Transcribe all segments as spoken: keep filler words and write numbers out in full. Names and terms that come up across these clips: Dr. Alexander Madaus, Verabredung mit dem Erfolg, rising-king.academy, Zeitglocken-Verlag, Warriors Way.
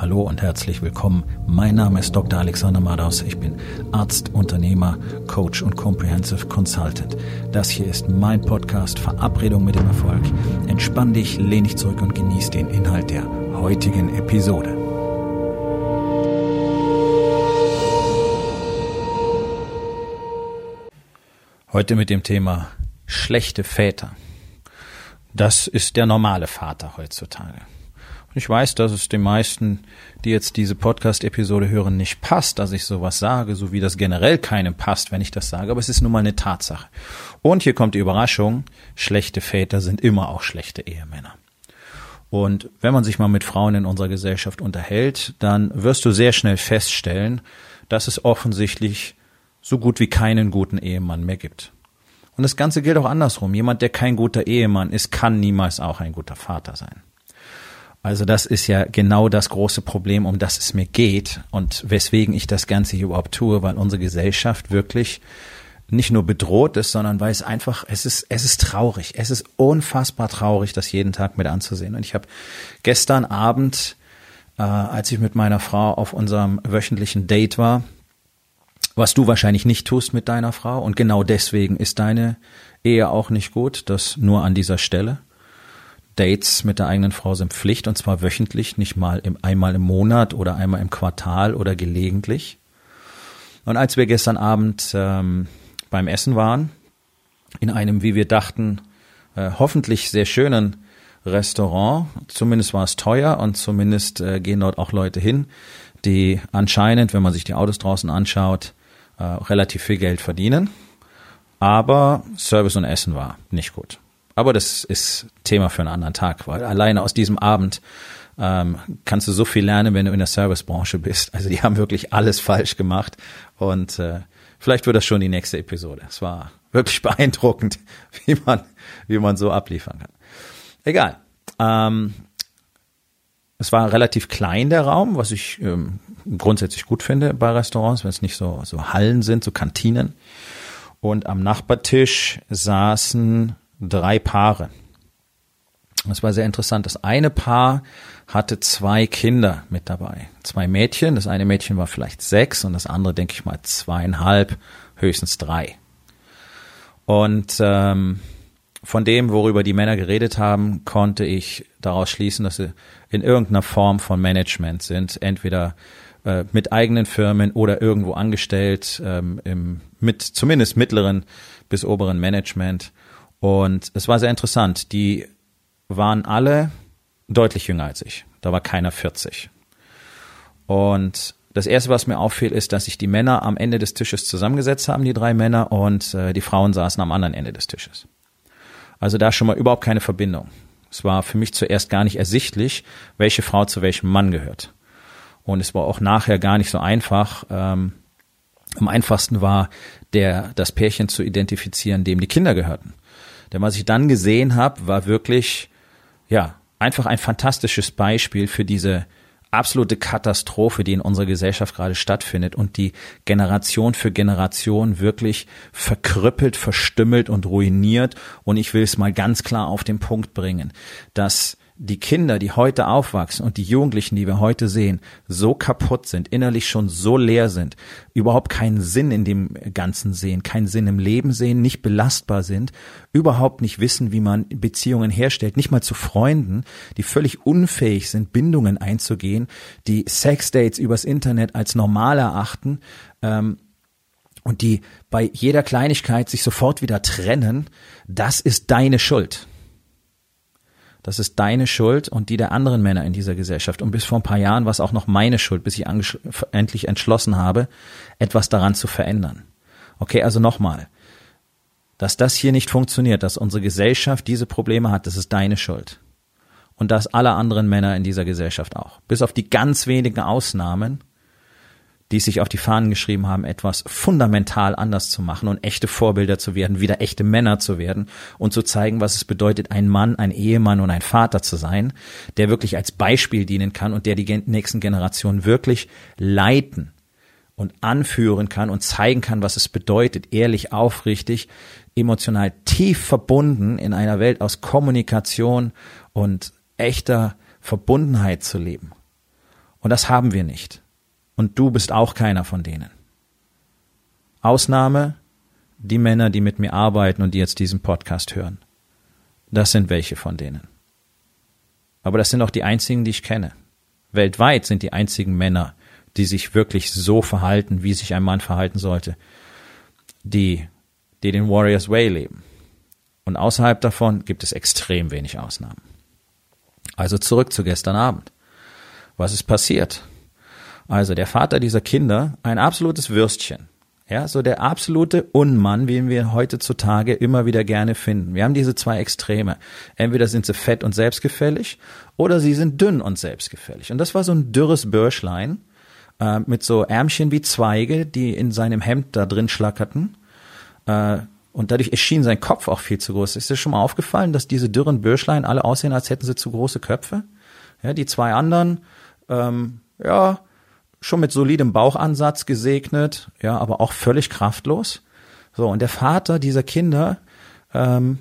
Hallo und herzlich willkommen. Mein Name ist Doktor Alexander Madaus. Ich bin Arzt, Unternehmer, Coach und Comprehensive Consultant. Das hier ist mein Podcast Verabredung mit dem Erfolg. Entspann dich, lehn dich zurück und genieß den Inhalt der heutigen Episode. Heute mit dem Thema schlechte Väter. Das ist der normale Vater heutzutage. Und ich weiß, dass es den meisten, die jetzt diese Podcast-Episode hören, nicht passt, dass ich sowas sage, so wie das generell keinem passt, wenn ich das sage, aber es ist nun mal eine Tatsache. Und hier kommt die Überraschung, schlechte Väter sind immer auch schlechte Ehemänner. Und wenn man sich mal mit Frauen in unserer Gesellschaft unterhält, dann wirst du sehr schnell feststellen, dass es offensichtlich so gut wie keinen guten Ehemann mehr gibt. Und das Ganze gilt auch andersrum. Jemand, der kein guter Ehemann ist, kann niemals auch ein guter Vater sein. Also das ist ja genau das große Problem, um das es mir geht und weswegen ich das Ganze hier überhaupt tue, weil unsere Gesellschaft wirklich nicht nur bedroht ist, sondern weil es einfach, es ist, es ist traurig. Es ist unfassbar traurig, das jeden Tag mit anzusehen. Und ich habe gestern Abend, äh, als ich mit meiner Frau auf unserem wöchentlichen Date war, was du wahrscheinlich nicht tust mit deiner Frau und genau deswegen ist deine Ehe auch nicht gut, das nur an dieser Stelle. Dates mit der eigenen Frau sind Pflicht und zwar wöchentlich, nicht mal im, einmal im Monat oder einmal im Quartal oder gelegentlich. Und als wir gestern Abend ähm, beim Essen waren, in einem, wie wir dachten, äh, hoffentlich sehr schönen Restaurant, zumindest war es teuer und zumindest äh, gehen dort auch Leute hin, die anscheinend, wenn man sich die Autos draußen anschaut, Äh, relativ viel Geld verdienen, aber Service und Essen war nicht gut. Aber das ist Thema für einen anderen Tag, weil alleine aus diesem Abend ähm, kannst du so viel lernen, wenn du in der Servicebranche bist. Also die haben wirklich alles falsch gemacht und äh, vielleicht wird das schon die nächste Episode. Es war wirklich beeindruckend, wie man, wie man so abliefern kann. Egal. Ähm, Es war relativ klein, der Raum, was ich ähm, grundsätzlich gut finde bei Restaurants, wenn es nicht so, so Hallen sind, so Kantinen. Und am Nachbartisch saßen drei Paare. Das war sehr interessant. Das eine Paar hatte zwei Kinder mit dabei. Zwei Mädchen. Das eine Mädchen war vielleicht sechs und das andere, denke ich mal, zweieinhalb, höchstens drei. Und ähm, von dem, worüber die Männer geredet haben, konnte ich daraus schließen, dass sie in irgendeiner Form von Management sind, entweder äh, mit eigenen Firmen oder irgendwo angestellt, ähm, im mit zumindest mittleren bis oberen Management. Und es war sehr interessant. Die waren alle deutlich jünger als ich. Da war keiner vierzig. Und das Erste, was mir auffiel, ist, dass sich die Männer am Ende des Tisches zusammengesetzt haben, die drei Männer, und äh, die Frauen saßen am anderen Ende des Tisches. Also da schon mal überhaupt keine Verbindung. Es war für mich zuerst gar nicht ersichtlich, welche Frau zu welchem Mann gehört. Und es war auch nachher gar nicht so einfach. Ähm, am einfachsten war, der, das Pärchen zu identifizieren, dem die Kinder gehörten. Denn was ich dann gesehen habe, war wirklich, ja, einfach ein fantastisches Beispiel für diese absolute Katastrophe, die in unserer Gesellschaft gerade stattfindet und die Generation für Generation wirklich verkrüppelt, verstümmelt und ruiniert. Und ich will es mal ganz klar auf den Punkt bringen, dass die Kinder, die heute aufwachsen und die Jugendlichen, die wir heute sehen, so kaputt sind, innerlich schon so leer sind, überhaupt keinen Sinn in dem Ganzen sehen, keinen Sinn im Leben sehen, nicht belastbar sind, überhaupt nicht wissen, wie man Beziehungen herstellt, nicht mal zu Freunden, die völlig unfähig sind, Bindungen einzugehen, die Sexdates übers Internet als normal erachten, ähm, und die bei jeder Kleinigkeit sich sofort wieder trennen. Das ist deine Schuld. Das ist deine Schuld und die der anderen Männer in dieser Gesellschaft. Und bis vor ein paar Jahren war es auch noch meine Schuld, bis ich endlich entschlossen habe, etwas daran zu verändern. Okay, also nochmal, dass das hier nicht funktioniert, dass unsere Gesellschaft diese Probleme hat, das ist deine Schuld. Und das alle anderen Männer in dieser Gesellschaft auch. Bis auf die ganz wenigen Ausnahmen, die sich auf die Fahnen geschrieben haben, etwas fundamental anders zu machen und echte Vorbilder zu werden, wieder echte Männer zu werden und zu zeigen, was es bedeutet, ein Mann, ein Ehemann und ein Vater zu sein, der wirklich als Beispiel dienen kann und der die nächsten Generationen wirklich leiten und anführen kann und zeigen kann, was es bedeutet, ehrlich, aufrichtig, emotional tief verbunden in einer Welt aus Kommunikation und echter Verbundenheit zu leben. Und das haben wir nicht. Und du bist auch keiner von denen. Ausnahme, die Männer, die mit mir arbeiten und die jetzt diesen Podcast hören. Das sind welche von denen. Aber das sind auch die einzigen, die ich kenne. Weltweit sind die einzigen Männer, die sich wirklich so verhalten, wie sich ein Mann verhalten sollte, die, die den Warriors Way leben. Und außerhalb davon gibt es extrem wenig Ausnahmen. Also zurück zu gestern Abend. Was ist passiert? Also der Vater dieser Kinder, ein absolutes Würstchen. Ja, so der absolute Unmann, den wir heutzutage immer wieder gerne finden. Wir haben diese zwei Extreme. Entweder sind sie fett und selbstgefällig oder sie sind dünn und selbstgefällig. Und das war so ein dürres Bürschlein äh, mit so Ärmchen wie Zweige, die in seinem Hemd da drin schlackerten. Äh, und dadurch erschien sein Kopf auch viel zu groß. Ist dir schon mal aufgefallen, dass diese dürren Bürschlein alle aussehen, als hätten sie zu große Köpfe? Ja, die zwei anderen, ähm, ja... schon mit solidem Bauchansatz gesegnet, ja, aber auch völlig kraftlos. So, und der Vater dieser Kinder ähm,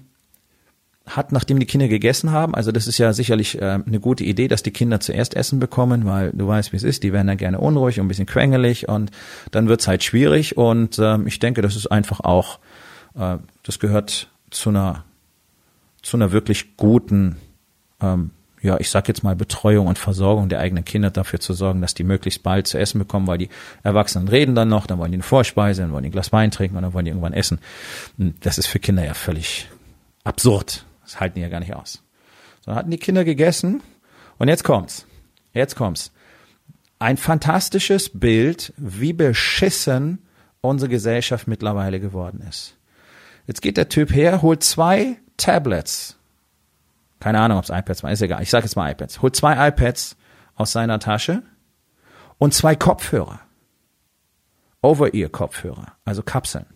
hat, nachdem die Kinder gegessen haben, also das ist ja sicherlich äh, eine gute Idee, dass die Kinder zuerst Essen bekommen, weil du weißt, wie es ist, die werden dann gerne unruhig und ein bisschen quengelig und dann wird's halt schwierig. Und ähm, ich denke, das ist einfach auch, äh, das gehört zu einer, zu einer wirklich guten ähm, ja, ich sag jetzt mal Betreuung und Versorgung der eigenen Kinder, dafür zu sorgen, dass die möglichst bald zu essen bekommen, weil die Erwachsenen reden dann noch, dann wollen die eine Vorspeise, dann wollen die ein Glas Wein trinken und dann wollen die irgendwann essen. Das ist für Kinder ja völlig absurd. Das halten die ja gar nicht aus. So, hatten die Kinder gegessen und jetzt kommt's. Jetzt kommt's. Ein fantastisches Bild, wie beschissen unsere Gesellschaft mittlerweile geworden ist. Jetzt geht der Typ her, holt zwei Tablets. Keine Ahnung, ob es iPads waren, ist egal. Ich sage jetzt mal iPads. Holt zwei iPads aus seiner Tasche und zwei Kopfhörer. Over-Ear-Kopfhörer, also Kapseln.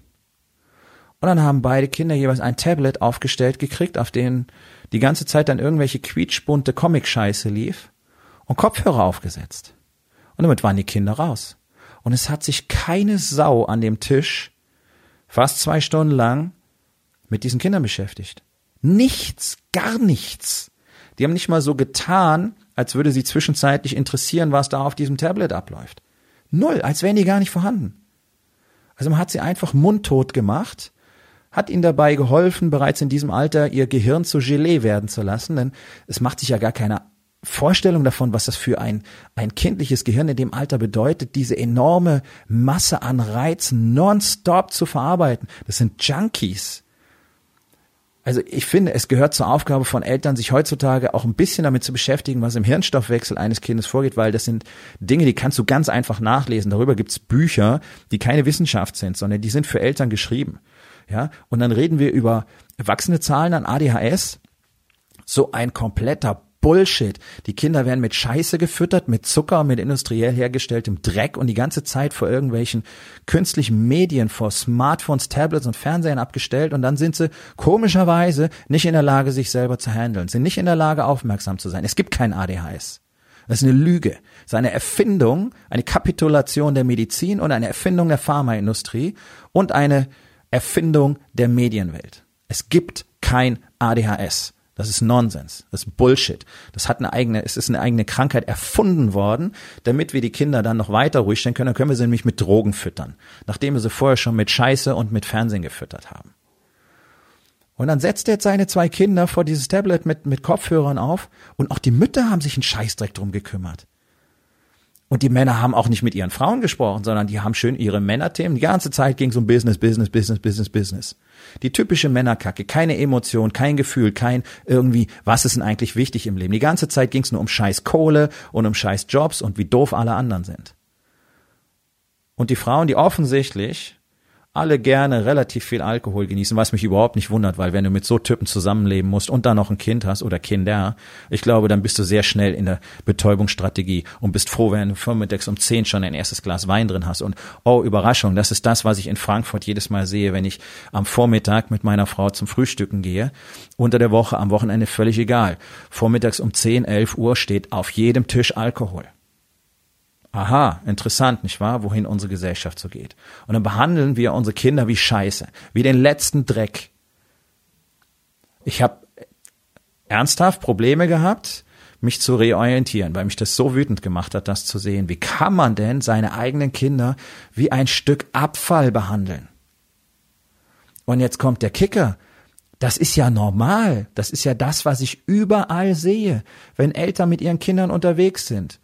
Und dann haben beide Kinder jeweils ein Tablet aufgestellt gekriegt, auf denen die ganze Zeit dann irgendwelche quietschbunte Comic-Scheiße lief und Kopfhörer aufgesetzt. Und damit waren die Kinder raus. Und es hat sich keine Sau an dem Tisch fast zwei Stunden lang mit diesen Kindern beschäftigt. Nichts, gar nichts. Die haben nicht mal so getan, als würde sie zwischenzeitlich interessieren, was da auf diesem Tablet abläuft. Null, als wären die gar nicht vorhanden. Also man hat sie einfach mundtot gemacht, hat ihnen dabei geholfen, bereits in diesem Alter ihr Gehirn zu Gelee werden zu lassen, denn es macht sich ja gar keine Vorstellung davon, was das für ein, ein kindliches Gehirn in dem Alter bedeutet, diese enorme Masse an Reizen nonstop zu verarbeiten. Das sind Junkies. Also ich finde, es gehört zur Aufgabe von Eltern, sich heutzutage auch ein bisschen damit zu beschäftigen, was im Hirnstoffwechsel eines Kindes vorgeht, weil das sind Dinge, die kannst du ganz einfach nachlesen. Darüber gibt's Bücher, die keine Wissenschaft sind, sondern die sind für Eltern geschrieben. Ja? Und dann reden wir über wachsende Zahlen an A D H S. So ein kompletter Bullshit. Die Kinder werden mit Scheiße gefüttert, mit Zucker, mit industriell hergestelltem Dreck und die ganze Zeit vor irgendwelchen künstlichen Medien, vor Smartphones, Tablets und Fernsehern abgestellt und dann sind sie komischerweise nicht in der Lage, sich selber zu handeln, sind nicht in der Lage, aufmerksam zu sein. Es gibt kein A D H S. Das ist eine Lüge. Das ist eine Erfindung, eine Kapitulation der Medizin und eine Erfindung der Pharmaindustrie und eine Erfindung der Medienwelt. Es gibt kein A D H S. Das ist Nonsens. Das ist Bullshit. Das hat eine eigene, es ist eine eigene Krankheit erfunden worden, damit wir die Kinder dann noch weiter ruhig stellen können. Dann können wir sie nämlich mit Drogen füttern, nachdem wir sie vorher schon mit Scheiße und mit Fernsehen gefüttert haben. Und dann setzt er jetzt seine zwei Kinder vor dieses Tablet mit, mit Kopfhörern auf und auch die Mütter haben sich einen Scheißdreck drum gekümmert. Und die Männer haben auch nicht mit ihren Frauen gesprochen, sondern die haben schön ihre Männerthemen. Die ganze Zeit ging es um Business, Business, Business, Business, Business. Die typische Männerkacke. Keine Emotion, kein Gefühl, kein irgendwie, was ist denn eigentlich wichtig im Leben? Die ganze Zeit ging es nur um scheiß Kohle und um scheiß Jobs und wie doof alle anderen sind. Und die Frauen, die offensichtlich alle gerne relativ viel Alkohol genießen, was mich überhaupt nicht wundert, weil wenn du mit so Typen zusammenleben musst und dann noch ein Kind hast oder Kinder, ich glaube, dann bist du sehr schnell in der Betäubungsstrategie und bist froh, wenn du vormittags um zehn schon dein erstes Glas Wein drin hast. Und oh, Überraschung, das ist das, was ich in Frankfurt jedes Mal sehe, wenn ich am Vormittag mit meiner Frau zum Frühstücken gehe. Unter der Woche, am Wochenende völlig egal. Vormittags um zehn, elf Uhr steht auf jedem Tisch Alkohol. Aha, interessant, nicht wahr? Wohin unsere Gesellschaft so geht. Und dann behandeln wir unsere Kinder wie Scheiße, wie den letzten Dreck. Ich habe ernsthaft Probleme gehabt mich zu reorientieren, weil mich das so wütend gemacht hat, das zu sehen. Wie kann man denn seine eigenen Kinder wie ein Stück Abfall behandeln? Und jetzt kommt der Kicker. Das ist ja normal. Das ist ja das, was ich überall sehe, wenn Eltern mit ihren Kindern unterwegs sind.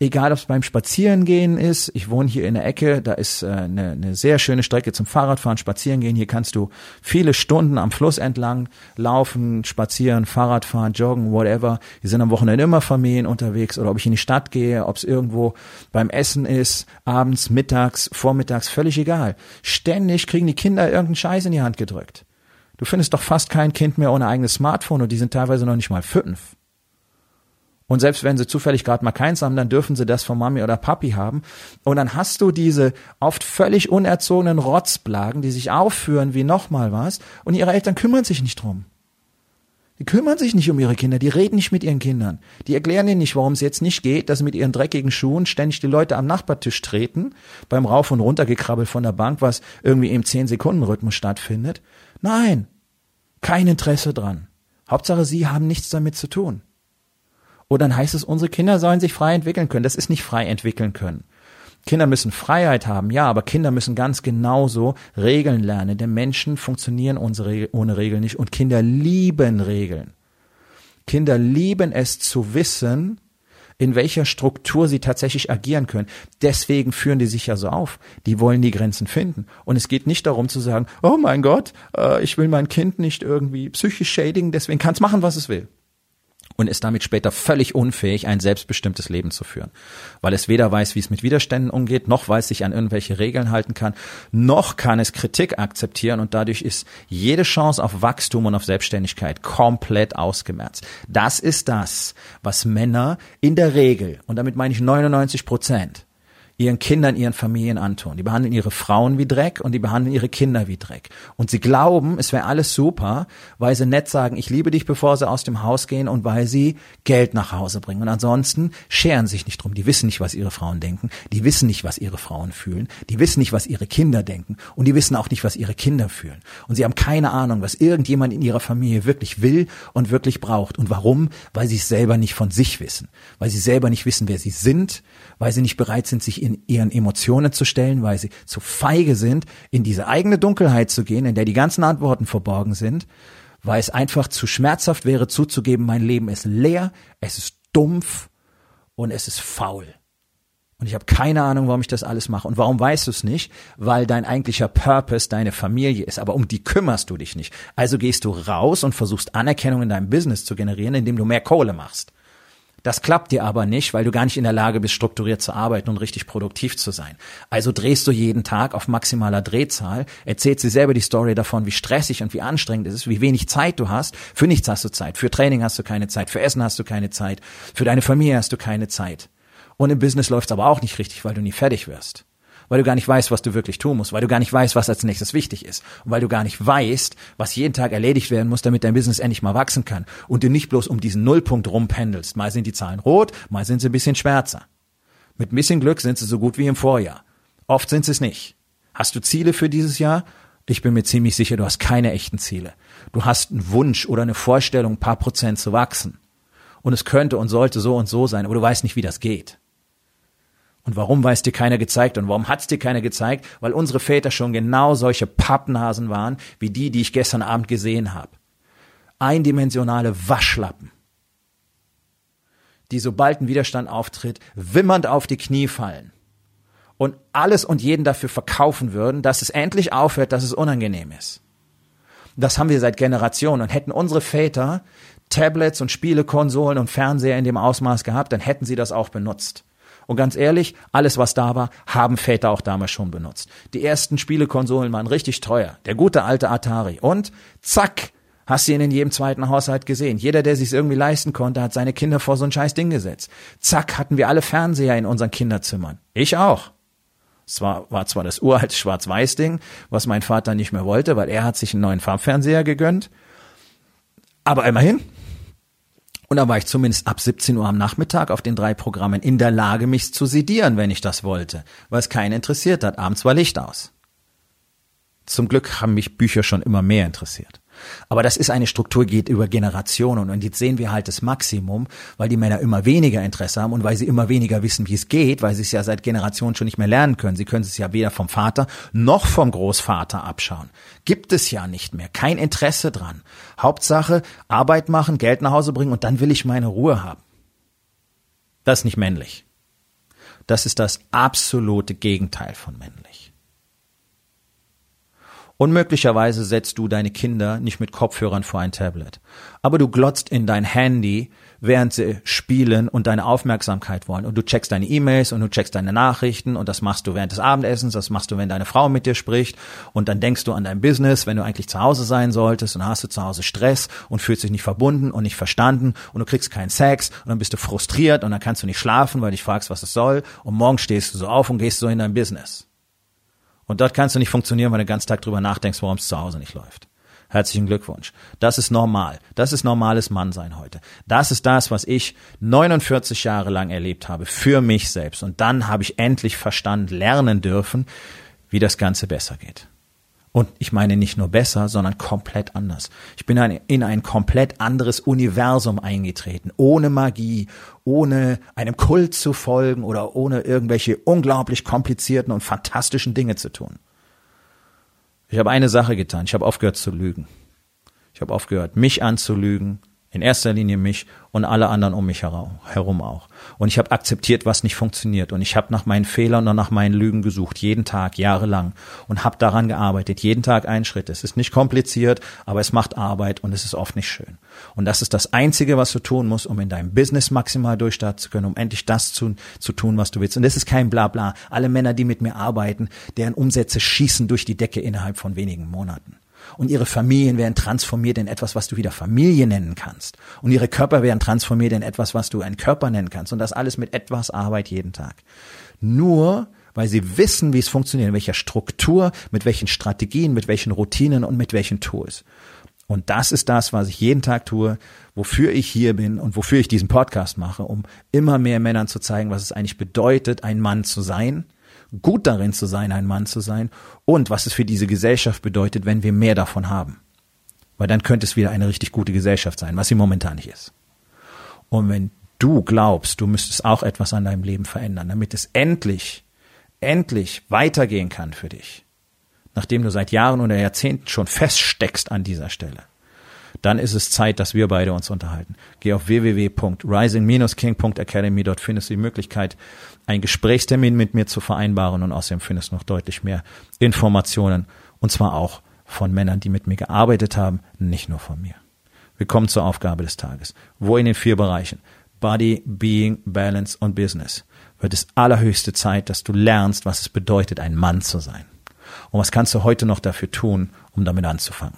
Egal, ob es beim Spazierengehen ist. Ich wohne hier in der Ecke, da ist äh, eine, eine sehr schöne Strecke zum Fahrradfahren, Spazierengehen. Hier kannst du viele Stunden am Fluss entlang laufen, spazieren, Fahrradfahren, joggen, whatever. Hier sind am Wochenende immer Familien unterwegs. Oder ob ich in die Stadt gehe, ob es irgendwo beim Essen ist, abends, mittags, vormittags, völlig egal. Ständig kriegen die Kinder irgendeinen Scheiß in die Hand gedrückt. Du findest doch fast kein Kind mehr ohne eigenes Smartphone und die sind teilweise noch nicht mal fünf. Und selbst wenn sie zufällig gerade mal keins haben, dann dürfen sie das von Mami oder Papi haben. Und dann hast du diese oft völlig unerzogenen Rotzblagen, die sich aufführen wie nochmal was. Und ihre Eltern kümmern sich nicht drum. Die kümmern sich nicht um ihre Kinder, die reden nicht mit ihren Kindern. Die erklären ihnen nicht, warum es jetzt nicht geht, dass sie mit ihren dreckigen Schuhen ständig die Leute am Nachbartisch treten, beim Rauf- und Runtergekrabbel von der Bank, was irgendwie im zehn-Sekunden-Rhythmus stattfindet. Nein, kein Interesse dran. Hauptsache, sie haben nichts damit zu tun. Und dann heißt es, unsere Kinder sollen sich frei entwickeln können. Das ist nicht frei entwickeln können. Kinder müssen Freiheit haben, ja, aber Kinder müssen ganz genauso Regeln lernen. Denn Menschen funktionieren ohne Regeln nicht und Kinder lieben Regeln. Kinder lieben es zu wissen, in welcher Struktur sie tatsächlich agieren können. Deswegen führen die sich ja so auf. Die wollen die Grenzen finden. Und es geht nicht darum zu sagen, oh mein Gott, äh, ich will mein Kind nicht irgendwie psychisch schädigen, deswegen kann es machen, was es will. Und ist damit später völlig unfähig, ein selbstbestimmtes Leben zu führen. Weil es weder weiß, wie es mit Widerständen umgeht, noch weiß, sich an irgendwelche Regeln halten kann, noch kann es Kritik akzeptieren und dadurch ist jede Chance auf Wachstum und auf Selbstständigkeit komplett ausgemerzt. Das ist das, was Männer in der Regel, und damit meine ich neunundneunzig Prozent, ihren Kindern, ihren Familien antun. Die behandeln ihre Frauen wie Dreck und die behandeln ihre Kinder wie Dreck. Und sie glauben, es wäre alles super, weil sie nett sagen, ich liebe dich, bevor sie aus dem Haus gehen und weil sie Geld nach Hause bringen. Und ansonsten scheren sich nicht drum. Die wissen nicht, was ihre Frauen denken. Die wissen nicht, was ihre Frauen fühlen. Die wissen nicht, was ihre Kinder denken. Und die wissen auch nicht, was ihre Kinder fühlen. Und sie haben keine Ahnung, was irgendjemand in ihrer Familie wirklich will und wirklich braucht. Und warum? Weil sie es selber nicht von sich wissen. Weil sie selber nicht wissen, wer sie sind. Weil sie nicht bereit sind, sich in in ihren Emotionen zu stellen, weil sie zu feige sind, in diese eigene Dunkelheit zu gehen, in der die ganzen Antworten verborgen sind, weil es einfach zu schmerzhaft wäre, zuzugeben, mein Leben ist leer, es ist dumpf und es ist faul. Und ich habe keine Ahnung, warum ich das alles mache. Und warum weißt du es nicht? Weil dein eigentlicher Purpose deine Familie ist. Aber um die kümmerst du dich nicht. Also gehst du raus und versuchst Anerkennung in deinem Business zu generieren, indem du mehr Kohle machst. Das klappt dir aber nicht, weil du gar nicht in der Lage bist, strukturiert zu arbeiten und richtig produktiv zu sein. Also drehst du jeden Tag auf maximaler Drehzahl, erzählst dir selber die Story davon, wie stressig und wie anstrengend es ist, wie wenig Zeit du hast. Für nichts hast du Zeit, für Training hast du keine Zeit, für Essen hast du keine Zeit, für deine Familie hast du keine Zeit. Und im Business läuft es aber auch nicht richtig, weil du nie fertig wirst. Weil du gar nicht weißt, was du wirklich tun musst, weil du gar nicht weißt, was als nächstes wichtig ist und weil du gar nicht weißt, was jeden Tag erledigt werden muss, damit dein Business endlich mal wachsen kann und du nicht bloß um diesen Nullpunkt rumpendelst. Mal sind die Zahlen rot, mal sind sie ein bisschen schwärzer. Mit ein bisschen Glück sind sie so gut wie im Vorjahr. Oft sind sie es nicht. Hast du Ziele für dieses Jahr? Ich bin mir ziemlich sicher, du hast keine echten Ziele. Du hast einen Wunsch oder eine Vorstellung, ein paar Prozent zu wachsen. Und es könnte und sollte so und so sein, aber du weißt nicht, wie das geht. Und warum weiß dir keiner gezeigt und warum hat's dir keiner gezeigt? Weil unsere Väter schon genau solche Pappnasen waren, wie die, die ich gestern Abend gesehen habe. Eindimensionale Waschlappen, die sobald ein Widerstand auftritt, wimmernd auf die Knie fallen und alles und jeden dafür verkaufen würden, dass es endlich aufhört, dass es unangenehm ist. Das haben wir seit Generationen und hätten unsere Väter Tablets und Spielekonsolen und Fernseher in dem Ausmaß gehabt, dann hätten sie das auch benutzt. Und ganz ehrlich, alles, was da war, haben Väter auch damals schon benutzt. Die ersten Spielekonsolen waren richtig teuer. Der gute alte Atari. Und zack, hast du ihn in jedem zweiten Haushalt gesehen. Jeder, der sich's irgendwie leisten konnte, hat seine Kinder vor so ein scheiß Ding gesetzt. Zack, hatten wir alle Fernseher in unseren Kinderzimmern. Ich auch. Es war, war zwar das uralte Schwarz-Weiß-Ding, was mein Vater nicht mehr wollte, weil er hat sich einen neuen Farbfernseher gegönnt. Aber immerhin. Und da war ich zumindest ab siebzehn Uhr am Nachmittag auf den drei Programmen in der Lage, mich zu sedieren, wenn ich das wollte, weil es keinen interessiert hat. Abends war Licht aus. Zum Glück haben mich Bücher schon immer mehr interessiert. Aber das ist eine Struktur, geht über Generationen. Und jetzt sehen wir halt das Maximum, weil die Männer immer weniger Interesse haben und weil sie immer weniger wissen, wie es geht, weil sie es ja seit Generationen schon nicht mehr lernen können. Sie können es ja weder vom Vater noch vom Großvater abschauen. Gibt es ja nicht mehr. Kein Interesse dran. Hauptsache Arbeit machen, Geld nach Hause bringen und dann will ich meine Ruhe haben. Das ist nicht männlich. Das ist das absolute Gegenteil von männlich. Und möglicherweise setzt du deine Kinder nicht mit Kopfhörern vor ein Tablet. Aber du glotzt in dein Handy, während sie spielen und deine Aufmerksamkeit wollen. Und du checkst deine E-Mails und du checkst deine Nachrichten und das machst du während des Abendessens, das machst du, wenn deine Frau mit dir spricht. Und dann denkst du an dein Business, wenn du eigentlich zu Hause sein solltest, und dann hast du zu Hause Stress und fühlst dich nicht verbunden und nicht verstanden und du kriegst keinen Sex und dann bist du frustriert und dann kannst du nicht schlafen, weil du dich fragst, was es soll. Und morgen stehst du so auf und gehst so in dein Business. Und dort kannst du nicht funktionieren, weil du den ganzen Tag drüber nachdenkst, warum es zu Hause nicht läuft. Herzlichen Glückwunsch. Das ist normal. Das ist normales Mannsein heute. Das ist das, was ich neunundvierzig Jahre lang erlebt habe, für mich selbst. Und dann habe ich endlich verstanden, lernen dürfen, wie das Ganze besser geht. Und ich meine nicht nur besser, sondern komplett anders. Ich bin in ein komplett anderes Universum eingetreten, ohne Magie, ohne einem Kult zu folgen oder ohne irgendwelche unglaublich komplizierten und fantastischen Dinge zu tun. Ich habe eine Sache getan, ich habe aufgehört zu lügen. Ich habe aufgehört, mich anzulügen, in erster Linie mich und alle anderen um mich herum auch. Und ich habe akzeptiert, was nicht funktioniert. Und ich habe nach meinen Fehlern und nach meinen Lügen gesucht, jeden Tag, jahrelang. Und habe daran gearbeitet, jeden Tag einen Schritt. Es ist nicht kompliziert, aber es macht Arbeit und es ist oft nicht schön. Und das ist das Einzige, was du tun musst, um in deinem Business maximal durchstarten zu können, um endlich das zu, zu tun, was du willst. Und das ist kein Blabla. Alle Männer, die mit mir arbeiten, deren Umsätze schießen durch die Decke innerhalb von wenigen Monaten. Und ihre Familien werden transformiert in etwas, was du wieder Familie nennen kannst. Und ihre Körper werden transformiert in etwas, was du einen Körper nennen kannst. Und das alles mit etwas Arbeit jeden Tag. Nur, weil sie wissen, wie es funktioniert, in welcher Struktur, mit welchen Strategien, mit welchen Routinen und mit welchen Tools. Und das ist das, was ich jeden Tag tue, wofür ich hier bin und wofür ich diesen Podcast mache, um immer mehr Männern zu zeigen, was es eigentlich bedeutet, ein Mann zu sein. Gut darin zu sein, ein Mann zu sein und was es für diese Gesellschaft bedeutet, wenn wir mehr davon haben. Weil dann könnte es wieder eine richtig gute Gesellschaft sein, was sie momentan nicht ist. Und wenn du glaubst, du müsstest auch etwas an deinem Leben verändern, damit es endlich, endlich weitergehen kann für dich, nachdem du seit Jahren oder Jahrzehnten schon feststeckst an dieser Stelle, dann ist es Zeit, dass wir beide uns unterhalten. Geh auf w w w punkt rising dash king punkt academy, dort findest du die Möglichkeit, einen Gesprächstermin mit mir zu vereinbaren und außerdem findest du noch deutlich mehr Informationen und zwar auch von Männern, die mit mir gearbeitet haben, nicht nur von mir. Wir kommen zur Aufgabe des Tages. Wo in den vier Bereichen Body, Being, Balance und Business wird es allerhöchste Zeit, dass du lernst, was es bedeutet, ein Mann zu sein. Und was kannst du heute noch dafür tun, um damit anzufangen?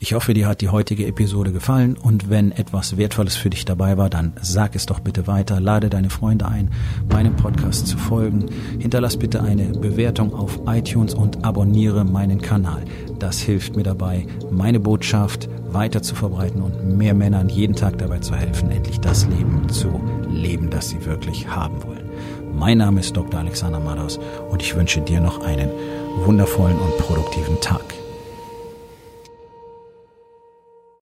Ich hoffe, dir hat die heutige Episode gefallen und wenn etwas Wertvolles für dich dabei war, dann sag es doch bitte weiter, lade deine Freunde ein, meinem Podcast zu folgen, hinterlass bitte eine Bewertung auf iTunes und abonniere meinen Kanal. Das hilft mir dabei, meine Botschaft weiter zu verbreiten und mehr Männern jeden Tag dabei zu helfen, endlich das Leben zu leben, das sie wirklich haben wollen. Mein Name ist Doktor Alexander Madaus und ich wünsche dir noch einen wundervollen und produktiven Tag.